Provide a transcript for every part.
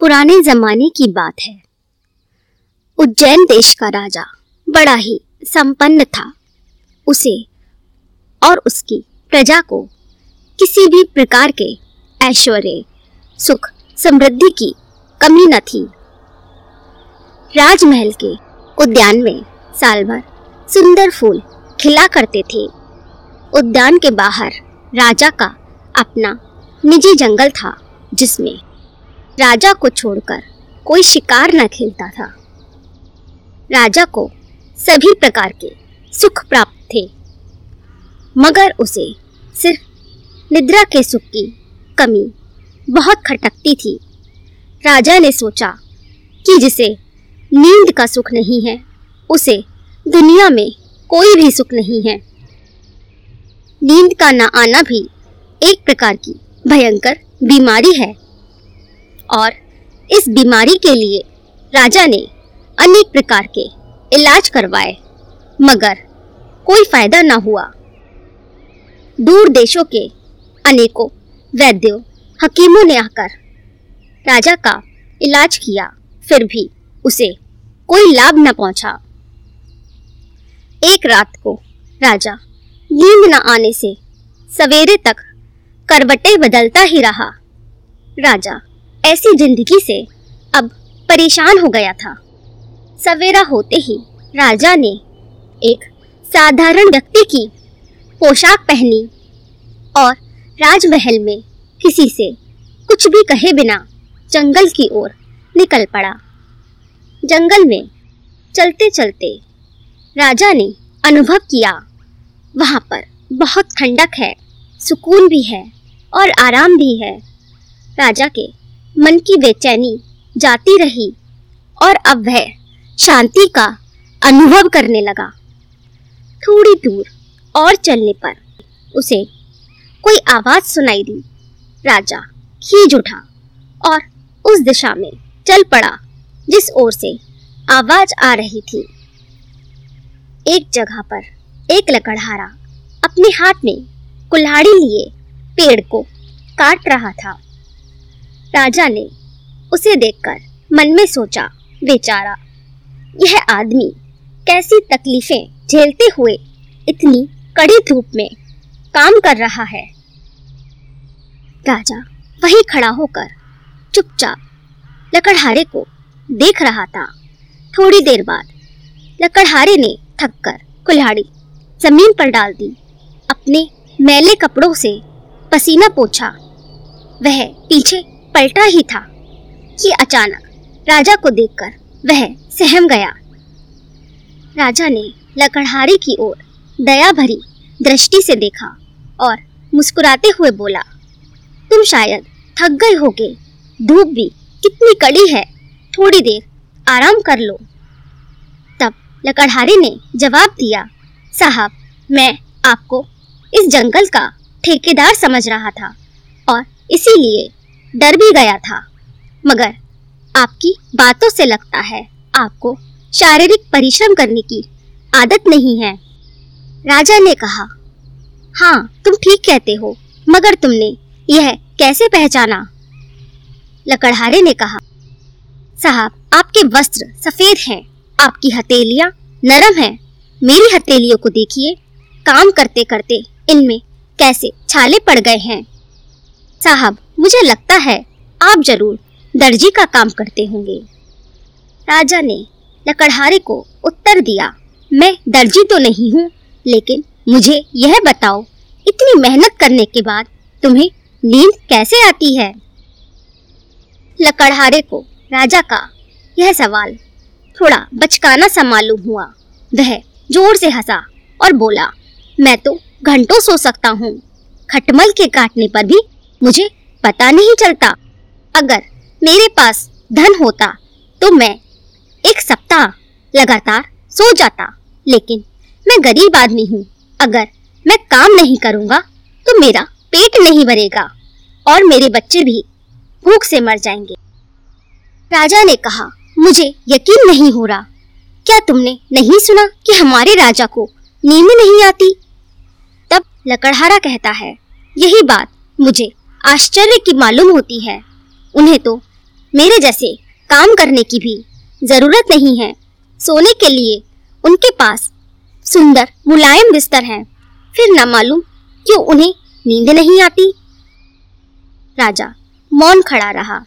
पुराने जमाने की बात है। उज्जैन देश का राजा बड़ा ही संपन्न था। उसे और उसकी प्रजा को किसी भी प्रकार के ऐश्वर्य, सुख, समृद्धि की कमी न थी। राजमहल के उद्यान में साल भर सुंदर फूल खिला करते थे। उद्यान के बाहर राजा का अपना निजी जंगल था, जिसमें राजा को छोड़कर कोई शिकार न खेलता था। राजा को सभी प्रकार के सुख प्राप्त थे, मगर उसे सिर्फ निद्रा के सुख की कमी बहुत खटकती थी। राजा ने सोचा कि जिसे नींद का सुख नहीं है, उसे दुनिया में कोई भी सुख नहीं है। नींद का ना आना भी एक प्रकार की भयंकर बीमारी है, और इस बीमारी के लिए राजा ने अनेक प्रकार के इलाज करवाए, मगर कोई फायदा ना हुआ। दूर देशों के अनेकों वैद्यों, हकीमों ने आकर राजा का इलाज किया, फिर भी उसे कोई लाभ न पहुंचा। एक रात को राजा नींद न आने से सवेरे तक करवटे बदलता ही रहा। राजा ऐसी जिंदगी से अब परेशान हो गया था। सवेरा होते ही राजा ने एक साधारण व्यक्ति की पोशाक पहनी और राजमहल में किसी से कुछ भी कहे बिना जंगल की ओर निकल पड़ा। जंगल में चलते चलते राजा ने अनुभव किया, वहाँ पर बहुत ठंडक है, सुकून भी है और आराम भी है। राजा के मन की बेचैनी जाती रही और अब वह शांति का अनुभव करने लगा। थोड़ी दूर और चलने पर उसे कोई आवाज़ सुनाई दी। राजा खींच उठा और उस दिशा में चल पड़ा जिस ओर से आवाज़ आ रही थी। एक जगह पर एक लकड़हारा अपने हाथ में कुल्हाड़ी लिए पेड़ को काट रहा था। राजा ने उसे देखकर मन में सोचा, बेचारा यह आदमी कैसी तकलीफें झेलते हुए इतनी कड़ी धूप में काम कर रहा है। राजा वहीं खड़ा होकर चुपचाप लकड़हारे को देख रहा था। थोड़ी देर बाद लकड़हारे ने थककर कुल्हाड़ी जमीन पर डाल दी, अपने मैले कपड़ों से पसीना पोंछा। वह पीछे पलटा ही था कि अचानक राजा को देखकर वह सहम गया। राजा ने लकड़हारे की ओर दया भरी दृष्टि से देखा और मुस्कुराते हुए बोला, तुम शायद थक गए होगे, धूप भी कितनी कड़ी है, थोड़ी देर आराम कर लो। तब लकड़हारे ने जवाब दिया, साहब मैं आपको इस जंगल का ठेकेदार समझ रहा था और इसीलिए डर भी गया था, मगर आपकी बातों से लगता है आपको शारीरिक परिश्रम करने की आदत नहीं है। राजा ने कहा, हाँ तुम ठीक कहते हो, मगर तुमने यह कैसे पहचाना? लकड़हारे ने कहा, साहब आपके वस्त्र सफेद हैं, आपकी हथेलियां नरम हैं, मेरी हथेलियों को देखिए, काम करते करते इनमें कैसे छाले पड़ गए हैं। साहब मुझे लगता है आप जरूर दर्जी का काम करते होंगे। राजा ने लकड़हारे को उत्तर दिया, मैं दर्जी तो नहीं हूँ, लेकिन मुझे यह बताओ इतनी मेहनत करने के बाद तुम्हें नींद कैसे आती है? लकड़हारे को राजा का यह सवाल थोड़ा बचकाना सा मालूम हुआ। वह जोर से हंसा और बोला, मैं तो घंटों सो सकता हूँ, खटमल के काटने पर भी मुझे पता नहीं चलता। अगर मेरे पास धन होता तो मैं एक सप्ताह लगातार सो जाता, लेकिन मैं गरीब आदमी हूँ, अगर मैं काम नहीं करूँगा तो मेरा पेट नहीं भरेगा और मेरे बच्चे भी भूख से मर जाएंगे। राजा ने कहा, मुझे यकीन नहीं हो रहा, क्या तुमने नहीं सुना कि हमारे राजा को नींद नहीं आती? तब लकड़हारा कहता है, यही बात मुझे आश्चर्य की मालूम होती है, उन्हें तो मेरे जैसे काम करने की भी जरूरत नहीं है। सोने के लिए उनके पास सुंदर मुलायम बिस्तर हैं। फिर ना मालूम क्यों उन्हें नींद नहीं आती। राजा मौन खड़ा रहा।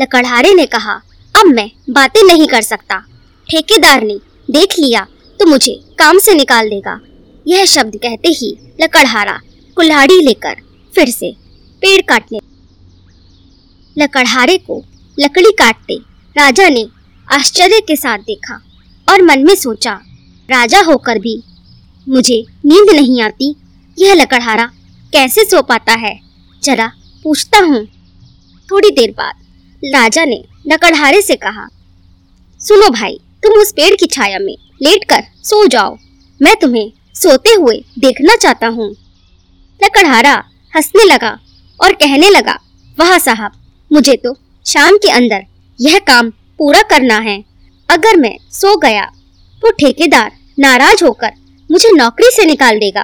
लकड़हारे ने कहा, अब मैं बातें नहीं कर सकता। ठेकेदार ने देख लिया तो मुझे काम से निकाल देगा। यह शब्द कहते ही लकड़हारा कुल्हाड़ी लेकर फिर से पेड़ काटने। लकड़हारे को लकड़ी काटते राजा ने आश्चर्य के साथ देखा और मन में सोचा, राजा होकर भी मुझे नींद नहीं आती। यह लकड़हारा कैसे सो पाता है, जरा पूछता हूँ। थोड़ी देर बाद राजा ने लकड़हारे से कहा, सुनो भाई, तुम उस पेड़ की छाया में लेटकर सो जाओ। मैं तुम्हें सोते हुए देखना चाहता हूँ। लकड़हारा हंसने लगा और कहने लगा, वाह साहब, मुझे तो शाम के अंदर यह काम पूरा करना है। अगर मैं सो गया तो ठेकेदार नाराज होकर मुझे नौकरी से निकाल देगा।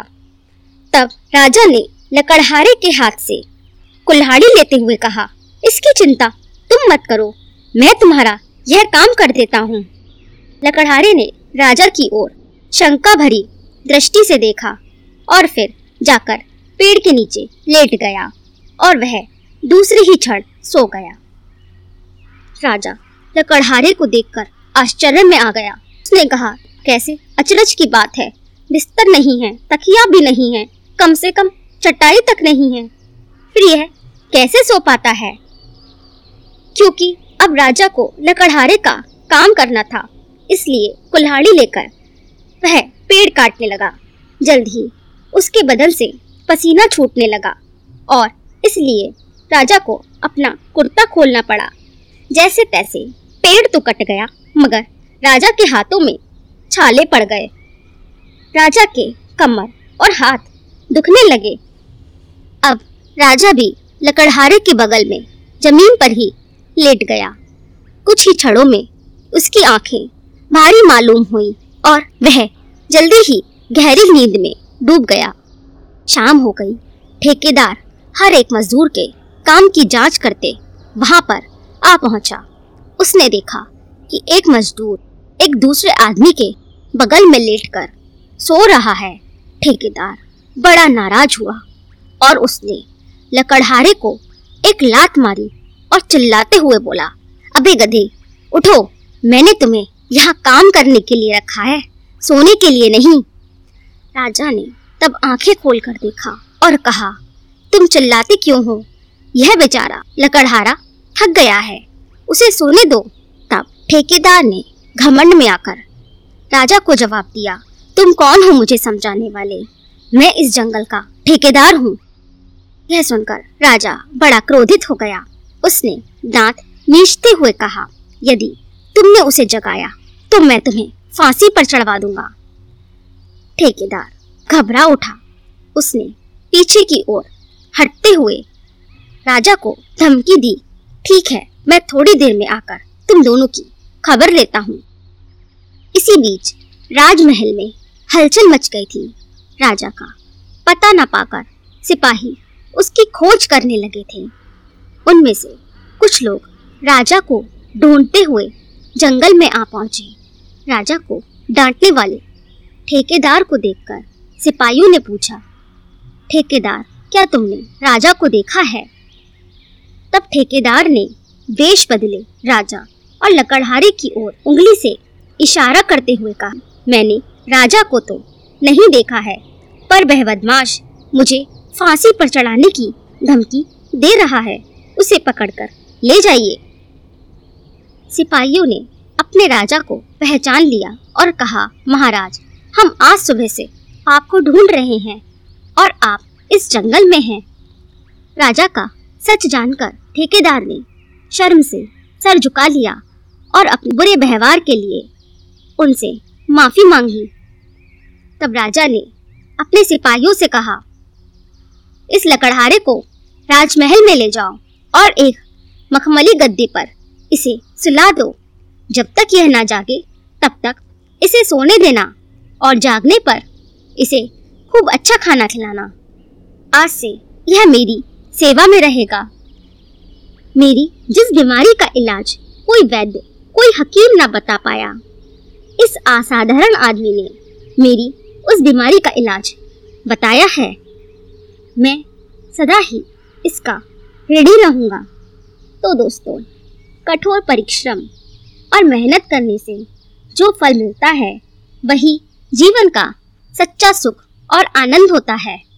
तब राजा ने लकड़हारे के हाथ से कुल्हाड़ी लेते हुए कहा, इसकी चिंता तुम मत करो, मैं तुम्हारा यह काम कर देता हूँ। लकड़हारे ने राजा की ओर शंका भरी दृष्टि से देखा और फिर जाकर पेड़ के नीचे लेट गया और वह दूसरी ही क्षण सो गया। राजा लकड़हारे को देखकर आश्चर्य में आ गया। उसने कहा, कैसे अचरज की बात है, बिस्तर नहीं है, तकिया भी नहीं है, कम से कम चटाई तक नहीं है। फिर यह कैसे सो पाता है? क्योंकि अब राजा को लकड़हारे का काम करना था, इसलिए कुल्हाड़ी लेकर वह पेड़ काटने लगा। जल्द ही उसके बदन से पसीना छूटने लगा और इसलिए राजा को अपना कुर्ता खोलना पड़ा। जैसे तैसे पेड़ तो कट गया, मगर राजा के हाथों में छाले पड़ गए। राजा के कमर और हाथ दुखने लगे। अब राजा भी लकड़हारे के बगल में जमीन पर ही लेट गया। कुछ ही क्षणों में उसकी आंखें भारी मालूम हुई और वह जल्दी ही गहरी नींद में डूब गया। शाम हो गई। ठेकेदार हर एक मजदूर के काम की जांच करते वहां पर आ पहुंचा। उसने देखा कि एक मजदूर एक दूसरे आदमी के बगल में लेटकर सो रहा है। ठेकेदार बड़ा नाराज हुआ और उसने लकड़हारे को एक लात मारी और चिल्लाते हुए बोला, अबे गधे, उठो, मैंने तुम्हें यहाँ काम करने के लिए रखा है, सोने के लिए नहीं। राजा ने तब आंखें खोलकर देखा और कहा, तुम चिल्लाते क्यों हो? यह बेचारा लकड़हारा थक गया है, उसे सोने दो। तब ठेकेदार ने घमंड में आकर राजा को जवाब दिया, तुम कौन हो मुझे समझाने वाले? मैं इस जंगल का ठेकेदार हूँ। यह सुनकर राजा बड़ा क्रोधित हो गया। उसने दांत मींचते हुए कहा, यदि तुमने उसे जगाया तो मैं तुम्हें फांसी पर चढ़वा दूंगा। ठेकेदार घबरा उठा। उसने पीछे की ओर हटते हुए राजा को धमकी दी, ठीक है, मैं थोड़ी देर में आकर तुम दोनों की खबर लेता हूँ। इसी बीच राजमहल में हलचल मच गई थी। राजा का पता न पाकर सिपाही उसकी खोज करने लगे थे। उनमें से कुछ लोग राजा को ढूंढते हुए जंगल में आ पहुंचे। राजा को डांटने वाले ठेकेदार को देखकर सिपाहियों ने पूछा, ठेकेदार, क्या तुमने राजा को देखा है? तब ठेकेदार ने वेश बदले राजा और लकड़हारे की ओर उंगली से इशारा करते हुए कहा, मैंने राजा को तो नहीं देखा है, पर वह बदमाश मुझे फांसी पर चढ़ाने की धमकी दे रहा है। उसे पकड़कर ले जाइए। सिपाहियों ने अपने राजा को पहचान लिया और कहा, महाराज, हम आज सुबह से आपको ढूंढ रहे हैं और आप इस जंगल में हैं। राजा का सच जानकर ठेकेदार ने शर्म से सर झुका लिया और अपने बुरे व्यवहार के लिए उनसे माफ़ी मांगी। तब राजा ने अपने सिपाहियों से कहा, इस लकड़हारे को राजमहल में ले जाओ और एक मखमली गद्दे पर इसे सुला दो। जब तक यह ना जागे तब तक इसे सोने देना और जागने पर इसे खूब अच्छा खाना खिलाना। आज से यह मेरी सेवा में रहेगा। मेरी जिस बीमारी का इलाज कोई वैद्य कोई हकीम ना बता पाया, इस असाधारण आदमी ने मेरी उस बीमारी का इलाज बताया है। मैं सदा ही इसका ऋणी रहूँगा। तो दोस्तों, कठोर परिश्रम और मेहनत करने से जो फल मिलता है वही जीवन का सच्चा सुख और आनंद होता है।